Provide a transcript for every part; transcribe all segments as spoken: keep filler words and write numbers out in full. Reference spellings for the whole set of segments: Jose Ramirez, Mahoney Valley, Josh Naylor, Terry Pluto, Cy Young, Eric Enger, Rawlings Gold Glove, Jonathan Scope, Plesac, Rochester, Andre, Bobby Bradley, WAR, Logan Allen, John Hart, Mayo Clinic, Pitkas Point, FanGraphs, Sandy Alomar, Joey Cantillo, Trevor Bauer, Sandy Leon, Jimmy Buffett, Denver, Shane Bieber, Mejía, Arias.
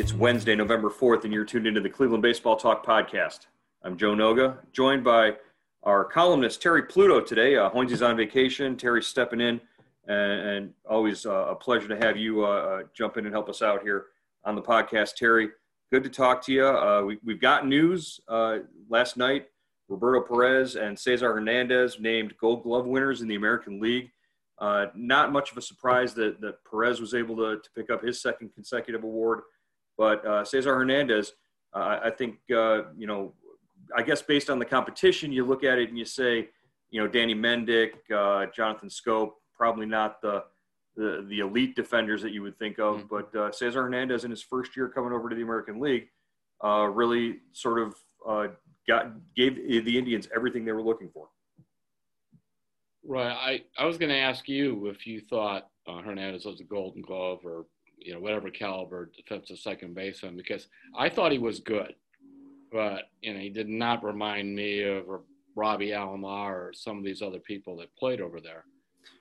It's Wednesday, November fourth, and you're tuned into the Cleveland Baseball Talk podcast. I'm Joe Noga, joined by our columnist, Terry Pluto, today. Uh, Hoinsy's on vacation. Terry's stepping in, and, and always uh, a pleasure to have you uh, uh, jump in and help us out here on the podcast. Terry, good to talk to you. Uh, we, we've got news uh, last night. Roberto Perez and Cesar Hernandez named Gold Glove winners in the American League. Uh, not much of a surprise that, that Perez was able to, to pick up his second consecutive award. But uh, Cesar Hernandez, uh, I think, uh, you know, I guess based on the competition, you look at it and you say, you know, Danny Mendick, uh, Jonathan Scope, probably not the, the the elite defenders that you would think of. Mm-hmm. But uh, Cesar Hernandez in his first year coming over to the American League uh, really sort of uh, got gave the Indians everything they were looking for. Right. I, I was going to ask you if you thought uh, Hernandez was a Golden Glove or – you know, whatever caliber defensive second baseman, because I thought he was good, but, you know, he did not remind me of Robbie Alomar or some of these other people that played over there.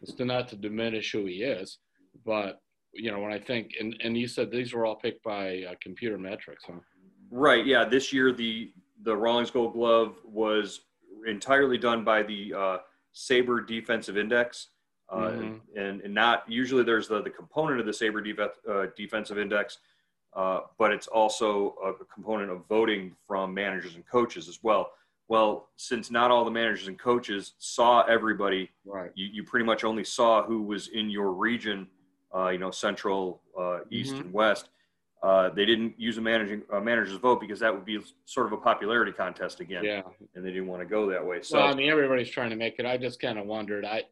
It's not to diminish who he is, but, you know, when I think, and, and you said these were all picked by uh, computer metrics, huh? Right, yeah. This year, the, the Rawlings Gold Glove was entirely done by the uh, Sabre Defensive Index. Uh, mm-hmm. and, and not usually there's the, the component of the Sabre def, uh, defensive index, uh, but it's also a, a component of voting from managers and coaches as well. Well, since not all the managers and coaches saw everybody, right. you, you pretty much only saw who was in your region, uh, you know, central, uh, east mm-hmm. and west. Uh, they didn't use a managing a manager's vote because that would be sort of a popularity contest again. Yeah. And they didn't want to go that way. So well, I mean, everybody's trying to make it. I just kind of wondered, I,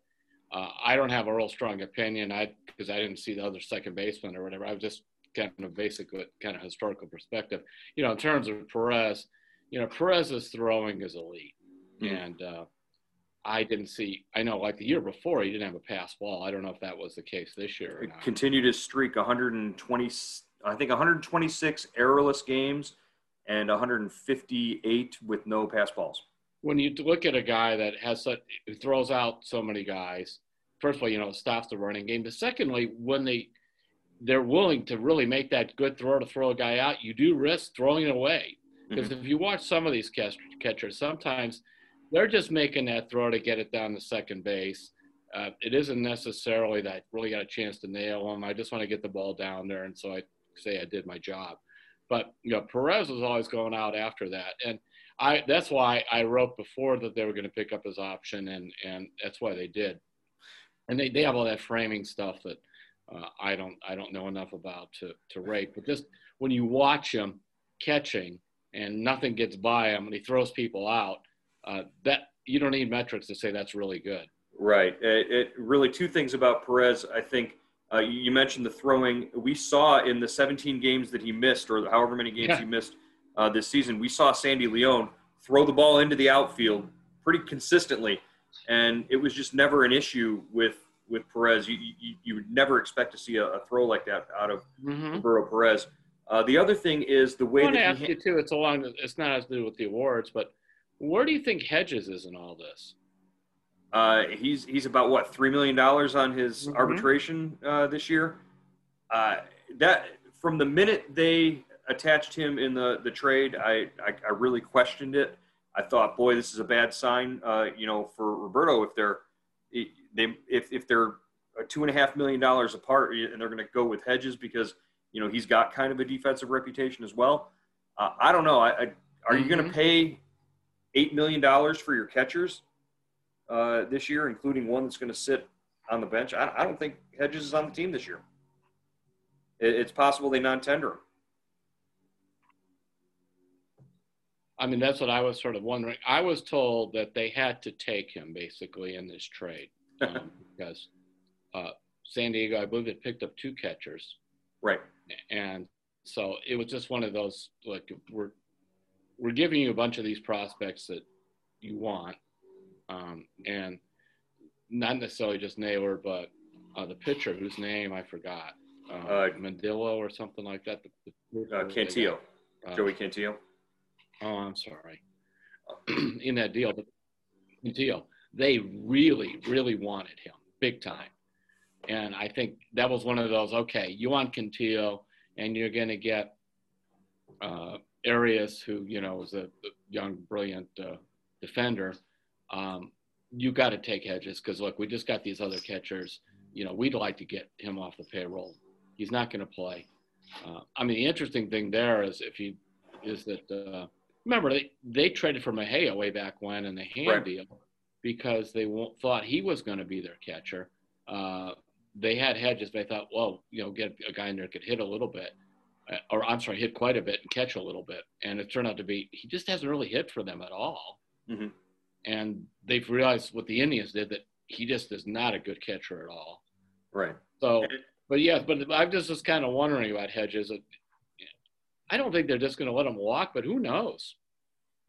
Uh, I don't have a real strong opinion I because I didn't see the other second baseman or whatever. I was just kind of basic kind of historical perspective. You know, in terms of Perez, you know, Perez's throwing is elite. Mm-hmm. And uh, I didn't see – I know, like the year before, he didn't have a pass ball. I don't know if that was the case this year or not. Continued his streak, one hundred twenty – I think one hundred twenty-six errorless games and one hundred fifty-eight with no pass balls. When you look at a guy that has such, who throws out so many guys, first of all, you know, it stops the running game. But secondly, when they, they're willing to really make that good throw to throw a guy out, you do risk throwing it away. Because mm-hmm. if you watch some of these catch, catchers, sometimes they're just making that throw to get it down to second base. Uh, it isn't necessarily that I really got a chance to nail him. I just want to get the ball down there. And so I say I did my job. But, you know, Perez was always going out after that. And I, that's why I wrote before that they were going to pick up his option, and, and that's why they did. And they, they have all that framing stuff that uh, I don't I don't know enough about to, to rate. But just when you watch him catching and nothing gets by him and he throws people out, uh, that you don't need metrics to say that's really good. Right. It, it really two things about Perez. I think uh, you mentioned the throwing. We saw in the seventeen games that he missed, or however many games yeah. he missed, Uh, this season, we saw Sandy Leon throw the ball into the outfield pretty consistently, and it was just never an issue with, with Perez. You, you you would never expect to see a, a throw like that out of mm-hmm. Roberto Perez. Uh, the other thing is the way I that I want to ask you too. It's along. It's not has to do with the awards, but where do you think Hedges is in all this? Uh, he's he's about what three million dollars on his mm-hmm. arbitration uh, this year. Uh, that from the minute they attached him in the, the trade, I, I, I really questioned it. I thought, boy, this is a bad sign, uh, you know, for Roberto if they're they if, if they're two and a half million dollars apart and they're going to go with Hedges because, you know, he's got kind of a defensive reputation as well. Uh, I don't know. I, I are mm-hmm. you going to pay eight million dollars for your catchers uh, this year, including one that's going to sit on the bench? I, I don't think Hedges is on the team this year. It, it's possible they non-tender him. I mean, that's what I was sort of wondering. I was told that they had to take him basically in this trade um, because uh, San Diego, I believe, it picked up two catchers. Right. And so it was just one of those, like, we're we're giving you a bunch of these prospects that you want, um, and not necessarily just Naylor, but uh, the pitcher whose name I forgot, um, uh, Mandillo or something like that. The, the uh, Cantillo, uh, Joey Cantillo. Oh, I'm sorry. In that deal, but deal, they really, really wanted him big time. And I think that was one of those, okay, you want Cantillo and you're going to get uh, Arias, who, you know, was a young, brilliant uh, defender. Um, you got to take Hedges because, look, we just got these other catchers. You know, we'd like to get him off the payroll. He's not going to play. Uh, I mean, the interesting thing there is if you is that uh, – Remember, they, they traded for Mejía way back when in the hand right. deal because they won't, thought he was going to be their catcher. Uh, they had Hedges, but they thought, well, you know, get a guy in there that could hit a little bit, or I'm sorry, hit quite a bit and catch a little bit. And it turned out to be he just hasn't really hit for them at all. Mm-hmm. And they've realized what the Indians did, that he just is not a good catcher at all. Right. So, but yes, yeah, but I'm just, just kind of wondering about Hedges. I don't think they're just going to let him walk, but who knows?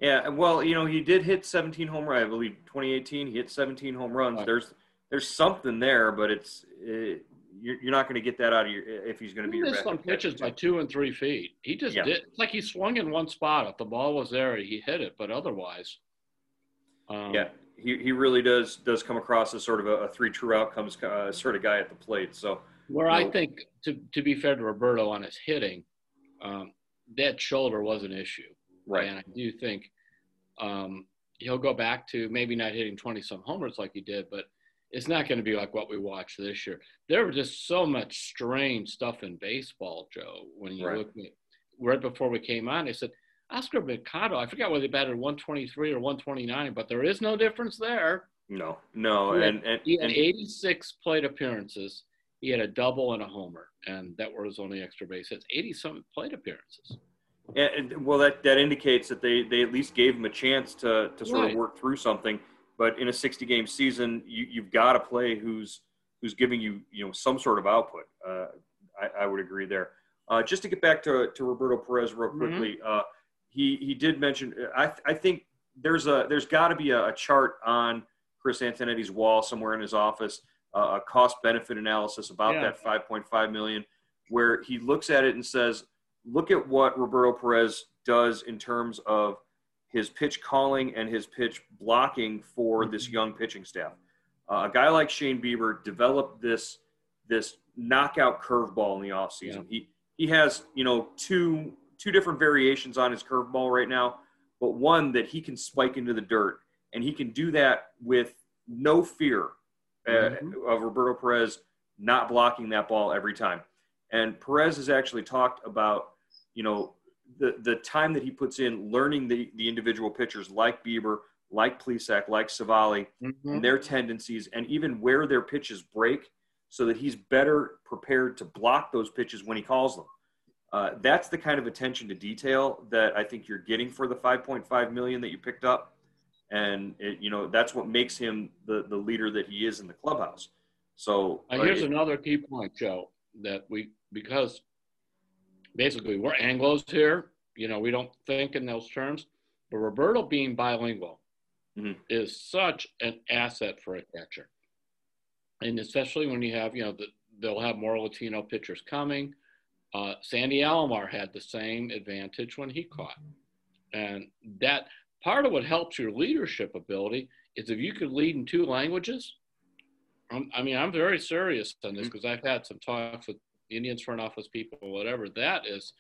Yeah, well, you know, he did hit seventeen home runs, I believe, twenty eighteen. He hit seventeen home runs. Right. There's there's something there, but it's it, you're, you're not going to get that out of your if he's going to be your best. He missed some pitches by two and three feet. He just yeah. did. It's like he swung in one spot. If the ball was there, he hit it, but otherwise. Um, yeah, he, he really does does come across as sort of a, a three true outcomes uh, sort of guy at the plate. So where you know, I think, to, to be fair to Roberto on his hitting, um, that shoulder was an issue. Right. And I do think um, he'll go back to maybe not hitting twenty-some homers like he did, but it's not going to be like what we watched this year. There was just so much strange stuff in baseball, Joe, when you right. look at right before we came on, they said, Oscar Mercado, I forgot whether he batted one twenty-three or one twenty-nine, but there is no difference there. No, no. He had, and, and, he had and, eighty-six plate appearances. He had a double and a homer, and that was only extra base hits. eighty-some plate appearances. Yeah, and, well, that, that indicates that they, they at least gave him a chance to, to sort right. of work through something. But in a sixty-game season, you, you've got to play who's who's giving you you know some sort of output. Uh, I, I would agree there. Uh, just to get back to, to Roberto Perez real quickly, mm-hmm. uh, he he did mention I I think there's a there's got to be a, a chart on Chris Antonetti's wall somewhere in his office. Uh, a cost-benefit analysis about yeah. that five point five million dollars, where he looks at it and says, look at what Roberto Perez does in terms of his pitch calling and his pitch blocking for this young pitching staff. Uh, a guy like Shane Bieber developed this this knockout curveball in the offseason. Yeah. He he has, you know, two two different variations on his curveball right now, but one that he can spike into the dirt, and he can do that with no fear. Mm-hmm. Uh, of Roberto Perez not blocking that ball every time. And Perez has actually talked about, you know, the, the time that he puts in learning the, the individual pitchers like Bieber, like Plesac, like Savali, mm-hmm. and their tendencies, and even where their pitches break so that he's better prepared to block those pitches when he calls them. Uh, that's the kind of attention to detail that I think you're getting for the five point five million dollars that you picked up. And, it, you know, that's what makes him the, the leader that he is in the clubhouse. So uh, here's it, another key point, Joe, that we – because basically we're Anglos here. You know, we don't think in those terms. But Roberto being bilingual mm-hmm. is such an asset for a catcher. And especially when you have, you know, the, they'll have more Latino pitchers coming. Uh, Sandy Alomar had the same advantage when he caught. And that – part of what helps your leadership ability is if you could lead in two languages. I'm, I mean, I'm very serious on this because I've had some talks with Indians front office people, whatever that is.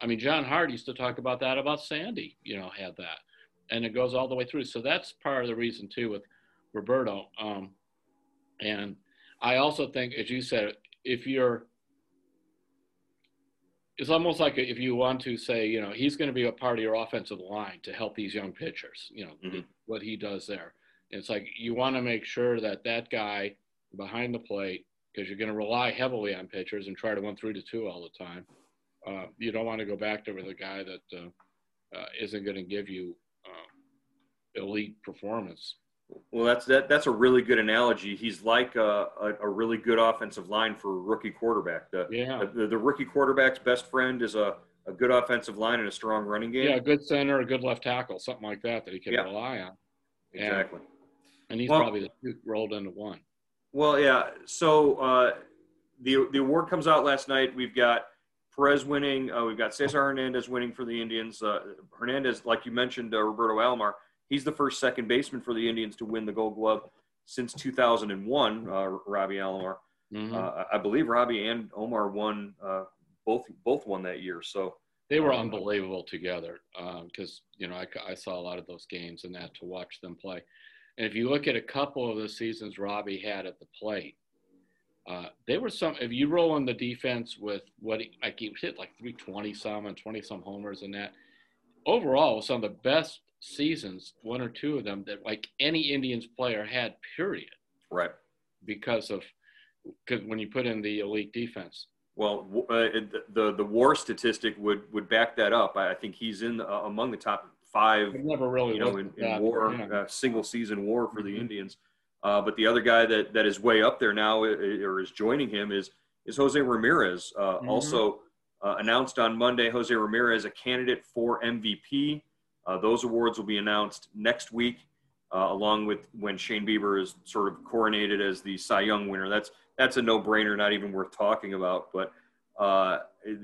I mean, John Hart used to talk about that, about Sandy, you know, had that. And it goes all the way through. So that's part of the reason, too, with Roberto. Um, and I also think, as you said, if you're it's almost like if you want to say, you know, he's going to be a part of your offensive line to help these young pitchers, you know, mm-hmm. the, what he does there. And it's like you want to make sure that that guy behind the plate, because you're going to rely heavily on pitchers and try to one three to two all the time. Uh, you don't want to go back there with a guy that uh, uh, isn't going to give you um, elite performance. Well, that's that. That's a really good analogy. He's like a, a, a really good offensive line for a rookie quarterback. The, yeah. the the rookie quarterback's best friend is a, a good offensive line and a strong running game. Yeah, a good center, a good left tackle, something like that that he can yeah. rely on. Exactly. And, and he's well, probably the two rolled into one. Well, yeah. So uh, the the award comes out last night. We've got Perez winning. Uh, we've got Cesar Hernandez winning for the Indians. Uh, Hernandez, like you mentioned, uh, Roberto Alomar. He's the first second baseman for the Indians to win the Gold Glove since two thousand one, uh, Robbie Alomar. Mm-hmm. uh, I believe Robbie and Omar won uh, both both won that year. So they were um, unbelievable together because, um, you know, I, I saw a lot of those games and that to watch them play. And if you look at a couple of the seasons Robbie had at the plate, uh, they were some – if you roll on the defense with what – like he hit like three twenty some and twenty some homers and that. Overall, some of the best – seasons, one or two of them that like any Indians player had, period. Right. Because of, because when you put in the elite defense. Well, uh, the the WAR statistic would would back that up. I think he's in uh, among the top five. It never really, you know, in, in WAR, yeah. uh, single season WAR for mm-hmm. the Indians. Uh, but the other guy that that is way up there now, or is joining him, is is Jose Ramirez. Uh, mm-hmm. Also uh, announced on Monday, Jose Ramirez, a candidate for M V P. Uh, those awards will be announced next week, uh, along with when Shane Bieber is sort of coronated as the Cy Young winner. That's that's a no-brainer, not even worth talking about. But uh,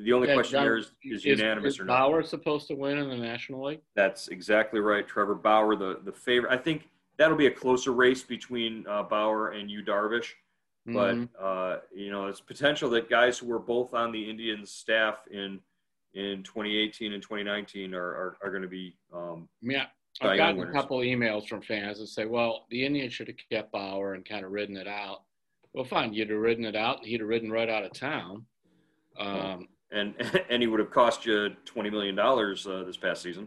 the only yeah, question John, here is, is, is unanimous is or not. Is Bauer supposed to win in the National League? That's exactly right. Trevor Bauer, the, the favorite. I think that'll be a closer race between uh, Bauer and Yu Darvish. Mm-hmm. But, uh, you know, it's potential that guys who were both on the Indians staff in – in twenty eighteen and twenty nineteen are are, are going to be um, yeah. I've gotten winners. A couple of emails from fans that say, well, the Indians should have kept Bauer and kind of ridden it out. Well, fine, you'd have ridden it out. He'd have ridden right out of town. Um, and and he would have cost you twenty million dollars uh, this past season.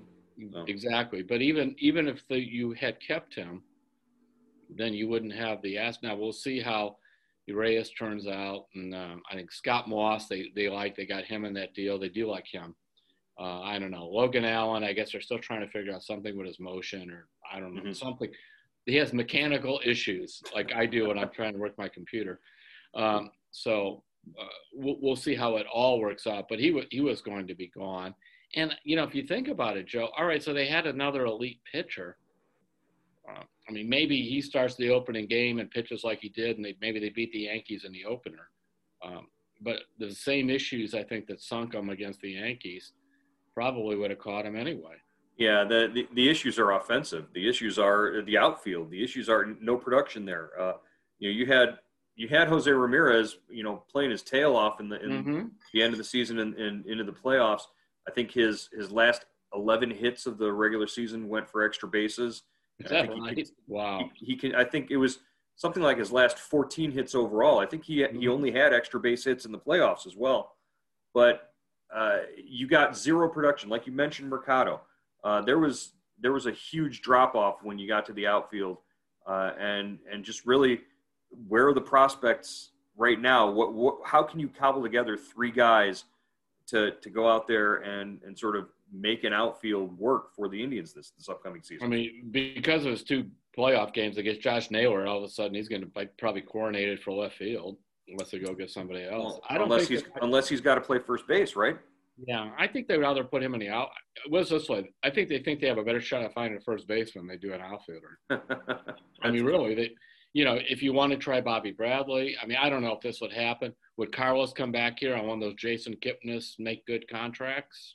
So. Exactly. But even even if the, you had kept him, then you wouldn't have the ask. Now, we'll see how Arias turns out, and um, I think Scott Moss, they they like, they got him in that deal. They do like him. Uh, I don't know. Logan Allen, I guess they're still trying to figure out something with his motion, or I don't know, mm-hmm. something. He has mechanical issues like I do when I'm trying to work my computer. Um, so uh, we'll, we'll see how it all works out. But he, w- he was going to be gone. And, you know, if you think about it, Joe, all right, so they had another elite pitcher. Uh, I mean, maybe he starts the opening game and pitches like he did, and they, maybe they beat the Yankees in the opener. Um, but the same issues, I think, that sunk him against the Yankees probably would have caught him anyway. Yeah, the, the, the issues are offensive. The issues are the outfield. The issues are no production there. Uh, you know, you had you had Jose Ramirez, you know, playing his tail off in the in mm-hmm. the end of the season and, and into the playoffs. I think his his last eleven hits of the regular season went for extra bases. I think right? he could, wow. He, he can. I think it was something like his last fourteen hits overall. I think he mm-hmm. he only had extra base hits in the playoffs as well. But uh, you got zero production, like you mentioned, Mercado. Uh, there was there was a huge drop off when you got to the outfield, uh, and and just really, where are the prospects right now? What, what how can you cobble together three guys to to go out there and and sort of make an outfield work for the Indians this, this upcoming season? I mean, because of his two playoff games against Josh Naylor, all of a sudden he's going to be probably coronated for left field unless they go get somebody else. Well, I don't unless think he's that, unless he's got to play first base, right? Yeah, I think they would rather put him in the out. What's this one? I think they think they have a better shot at finding a first baseman than they do an outfielder. I mean, really, they, you know, if you want to try Bobby Bradley, I mean, I don't know if this would happen. Would Carlos come back here on one of those Jason Kipnis make good contracts?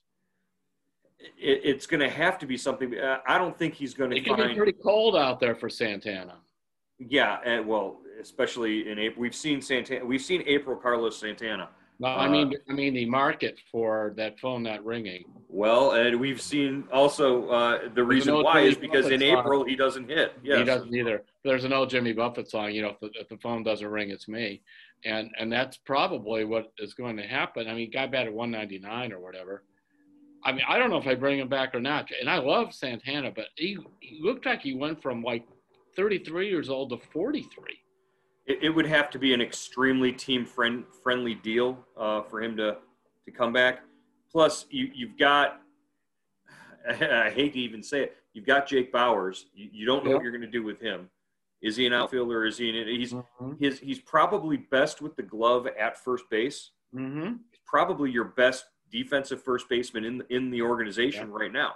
It's going to have to be something. I don't think he's going to it can find. It's pretty cold out there for Santana. Yeah, and well, especially in April. We've seen Santana. We've seen April Carlos Santana. No, I mean, uh, I mean the market for that phone not ringing. Well, and we've seen also uh, the reason why is because in April he doesn't hit. Yeah, he doesn't either. There's an old Jimmy Buffett song. You know, if the, if the phone doesn't ring, it's me, and and that's probably what is going to happen. I mean, guy batted one ninety-nine or whatever. I mean, I don't know if I bring him back or not. And I love Santana, but he, he looked like he went from like thirty-three years old to forty-three. It, it would have to be an extremely team friend, friendly deal uh, for him to, to come back. Plus, you, you've got I hate to even say it. You've got Jake Bowers. You, you don't know yeah. what you're going to do with him. Is he an outfielder? Is he an, he's mm-hmm. his he's probably best with the glove at first base. Mm-hmm. He's probably your best defensive first baseman in in the organization yeah. right now.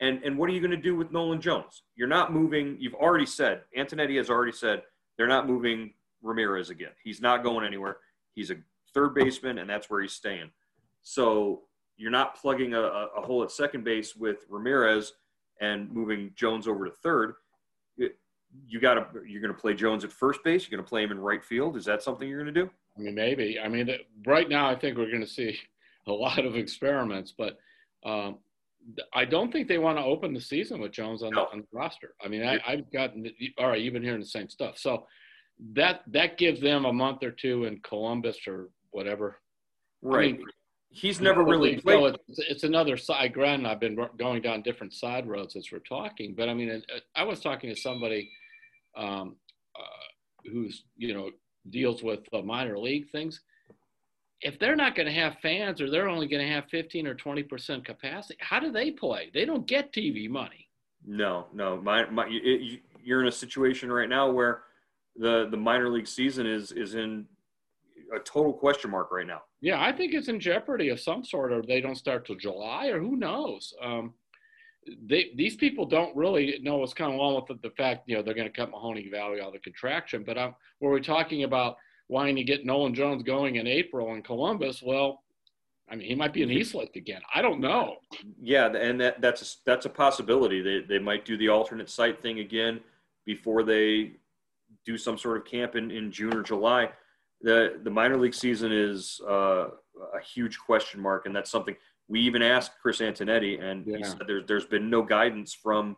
And and what are you going to do with Nolan Jones? You're not moving. You've already said, Antonetti has already said, they're not moving Ramirez again. He's not going anywhere. He's a third baseman, and that's where he's staying. So you're not plugging a, a hole at second base with Ramirez and moving Jones over to third. It, you got to you're going to play Jones at first base. You're going to play him in right field. Is that something you're going to do? I mean, maybe. I mean, right now I think we're going to see a lot of experiments, but um, I don't think they want to open the season with Jones on, no. the, on the roster. I mean, I, I've gotten all right. You've been hearing the same stuff, so that that gives them a month or two in Columbus or whatever. Right. I mean, he's never really played. So it's, it's another side ground. I've been going down different side roads as we're talking. But I mean, I was talking to somebody um, uh, who's, you know, deals with uh, minor league things. If they're not going to have fans, or they're only going to have fifteen or twenty percent capacity, how do they play? They don't get T V money. No, no. My, my, it, you're in a situation right now where the, the minor league season is, is in a total question mark right now. Yeah, I think it's in jeopardy of some sort, or they don't start till July, or who knows. Um, they, these people don't really know what's coming along with the fact, you know, they're going to cut Mahoney Valley out of the contraction. But I'm, were we talking about wanting to get Nolan Jones going in April in Columbus? Well, I mean, he might be in Eastlake again. I don't know. Yeah, and that, that's, a, that's a possibility. They, they might do the alternate site thing again before they do some sort of camp in, in June or July. The the minor league season is uh, a huge question mark, and that's something we even asked Chris Antonetti, and yeah. he said there's there's been no guidance from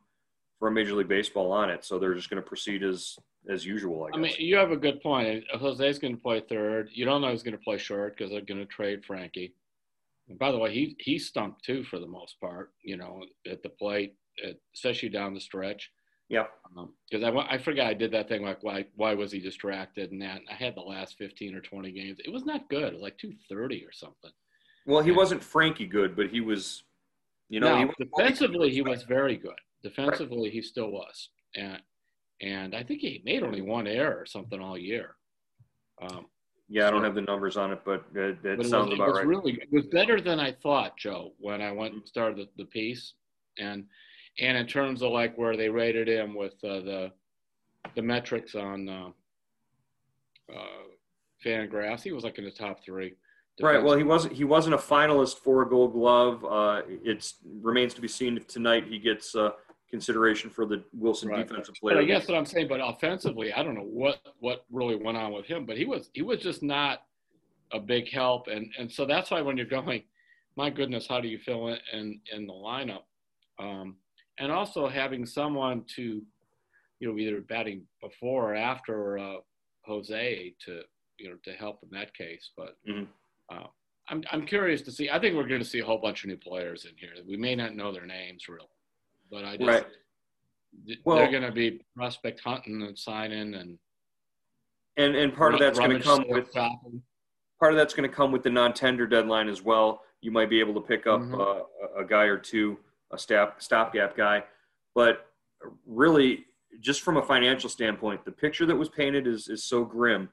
from Major League Baseball on it, so they're just going to proceed as as usual. I guess. I mean, you have a good point. Jose's going to play third. You don't know who's going to play short because they're going to trade Frankie. And by the way, he he stumped too for the most part. You know, at the plate, at, especially down the stretch. Yeah, because um, I, I forgot I did that thing like why why was he distracted and that. And I had the last fifteen or twenty games. It was not good. It was like two thirty or something. Well, he and, wasn't Frankie good, but he was, you know. No, he defensively, he was very good. Defensively, right. He still was. And and I think he made only one error or something all year. Um, yeah, so, I don't have the numbers on it, but it, it but sounds it was, about it was right. Really, it was better than I thought, Joe, when I went and started the, the piece. And – And in terms of like where they rated him with uh, the the metrics on uh, uh, FanGraphs, he was like in the top three. Right. Well, he wasn't. He wasn't a finalist for a Gold Glove. Uh, it remains to be seen if tonight he gets uh, consideration for the Wilson right. defensive player. But I guess what I'm saying, but offensively, I don't know what what really went on with him. But he was he was just not a big help, and and so that's why when you're going, my goodness, how do you fill in in, in the lineup? Um, And also having someone to, you know, either batting before or after uh, Jose to, you know, to help in that case. But mm-hmm. uh, I'm I'm curious to see. I think we're going to see a whole bunch of new players in here. We may not know their names really, but I just right. th- well, they're going to be prospect hunting and signing and and and part of that's going to come with shopping. Part of that's going to come with the non-tender deadline as well. You might be able to pick up mm-hmm. uh, a guy or two. a stop, stopgap guy, but really just from a financial standpoint, the picture that was painted is, is so grim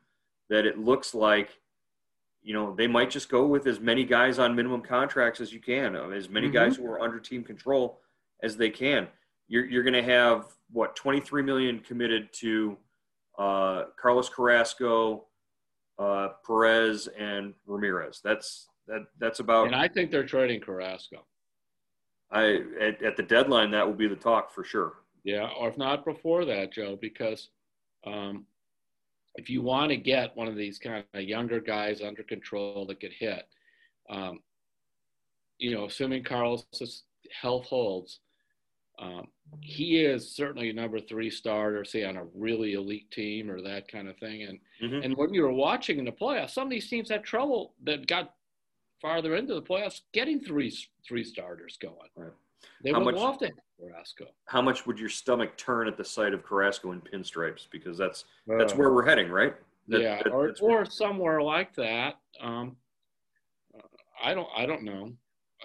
that it looks like, you know, they might just go with as many guys on minimum contracts as you can, as many mm-hmm. guys who are under team control as they can. You're, you're going to have what, twenty-three million committed to uh, Carlos Carrasco, uh, Perez and Ramirez. That's, that that's about, and I think they're trading Carrasco. I at, at the deadline, that will be the talk for sure. Yeah, or if not before that, Joe, because um, if you want to get one of these kind of younger guys under control that could hit, um, you know, assuming Carlos's health holds, um, he is certainly a number three starter, say, on a really elite team or that kind of thing. And mm-hmm. and when you were watching in the playoffs, some of these teams had trouble that got – farther into the playoffs, getting three three starters going. Right. They how would much, love to have Carrasco. How much would your stomach turn at the sight of Carrasco in pinstripes? Because that's uh, that's where we're heading, right? That, yeah, that, or, or somewhere like that. Um, I don't I don't know.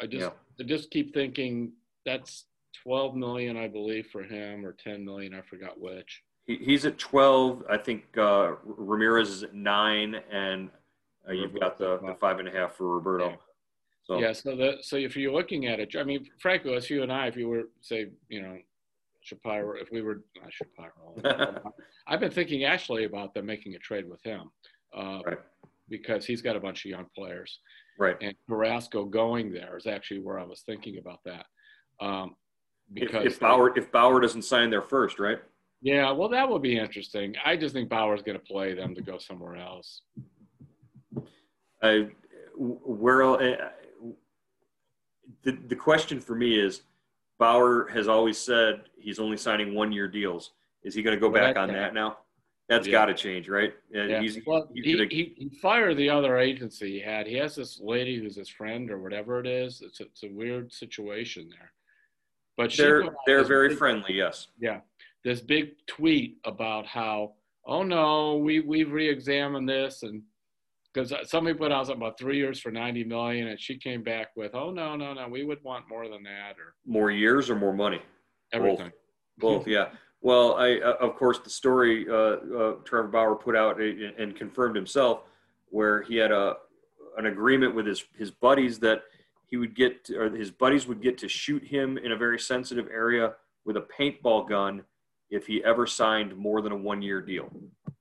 I just yeah. I just keep thinking that's twelve million, I believe, for him, or ten million. I forgot which. He, he's at twelve. I think uh, Ramirez is at nine, and uh, you've got the, the five and a half for Roberto. Yeah. So yeah. So that so if you're looking at it, I mean, frankly, as you and I, if you were say, you know, Shapiro, if we were uh, Shapiro, I've been thinking actually about them making a trade with him, uh, right. because he's got a bunch of young players. Right. And Carrasco going there is actually where I was thinking about that. Um, because if, if Bauer if Bauer doesn't sign there first, right? Yeah, well, that would be interesting. I just think Bauer's going to play them to go somewhere else. I, where I, the the question for me is, Bauer has always said he's only signing one-year deals. Is he going to go well, back on that now? That's yeah. got to change, right? Yeah. He's, well, he's he, gonna... he, he fired the other agency he had. He has this lady who's his friend or whatever it is. It's a, it's a weird situation there. But they're they're very big, friendly, yes. Yeah, this big tweet about how, oh no, we we've reexamined this, and because somebody put out something about three years for ninety million, and she came back with, oh no no no, we would want more than that, or more years or more money. Everything. Both, Both yeah. Well, I uh, of course the story uh, uh, Trevor Bauer put out and, and confirmed himself, where he had a an agreement with his his buddies that. He would get, to, or his buddies would get to shoot him in a very sensitive area with a paintball gun if he ever signed more than a one-year deal,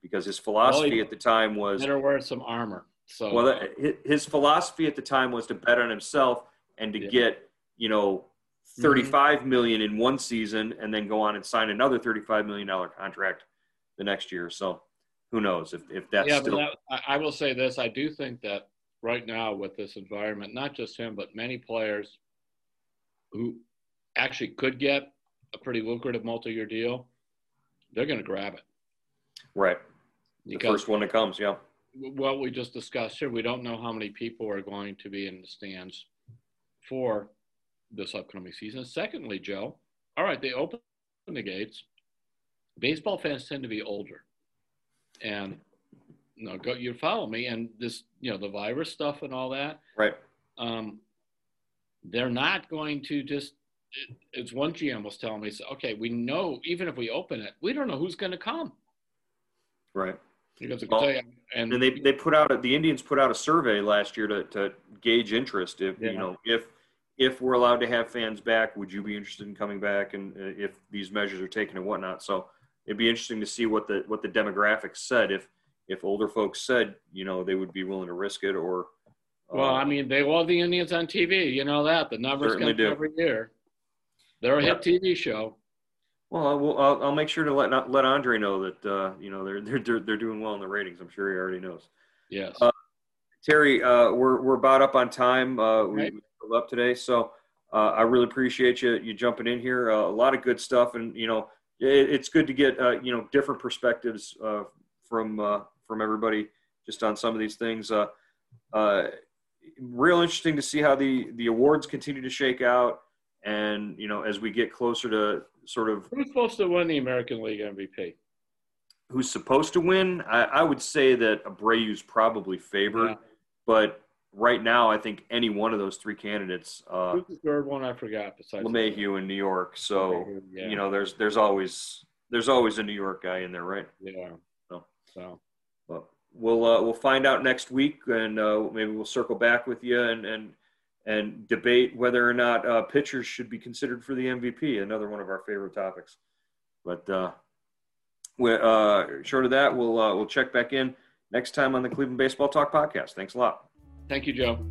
because his philosophy well, he, at the time was better wear some armor. So well, that, his philosophy at the time was to bet on himself and to yeah. get, you know, thirty-five mm-hmm. million in one season and then go on and sign another thirty-five million dollars contract the next year. So who knows if if that's yeah, still. But that, I will say this: I do think that. Right now with this environment, not just him, but many players who actually could get a pretty lucrative multi-year deal, they're going to grab it. Right. The because first one that comes, yeah. What we just discussed here, we don't know how many people are going to be in the stands for this upcoming season. Secondly, Joe, all right, they open the gates. Baseball fans tend to be older. And – No, go. You follow me, and this, you know, the virus stuff and all that. Right. Um, they're not going to just. It, it's one G M was telling me, so, "Okay, we know even if we open it, we don't know who's going to come." Right. Because well, you, and, and they they put out a, the Indians put out a survey last year to to gauge interest. If yeah. you know if if we're allowed to have fans back, would you be interested in coming back? And if these measures are taken and whatnot, so it'd be interesting to see what the what the demographics said if. If older folks said, you know, they would be willing to risk it or. Uh, well, I mean, they love the Indians on T V. You know that. The numbers come every year. They're a yeah. hit T V show. Well, I will, I'll, I'll make sure to let not, let Andre know that, uh, you know, they're, they're, they're doing well in the ratings. I'm sure he already knows. Yes. Uh, Terry, uh, we're, we're about up on time. Uh, we right. filled up today. So uh, I really appreciate you, you jumping in here. Uh, a lot of good stuff. And, you know, it, it's good to get, uh, you know, different perspectives uh, from uh, – from everybody just on some of these things. Uh, uh, real interesting to see how the, the awards continue to shake out. And, you know, as we get closer to sort of. Who's supposed to win the American League M V P? Who's supposed to win? I, I would say that Abreu's probably favored. Yeah. But right now, I think any one of those three candidates. Uh, Who's the third one I forgot besides? LeMahieu in New York. So, yeah. you know, there's there's always there's always a New York guy in there, right? Yeah. So. so. Well, we'll uh, we'll find out next week, and uh, maybe we'll circle back with you and and, and debate whether or not uh, pitchers should be considered for the M V P. Another one of our favorite topics. But uh, we uh, short of that, we'll uh, we'll check back in next time on the Cleveland Baseball Talk podcast. Thanks a lot. Thank you, Joe.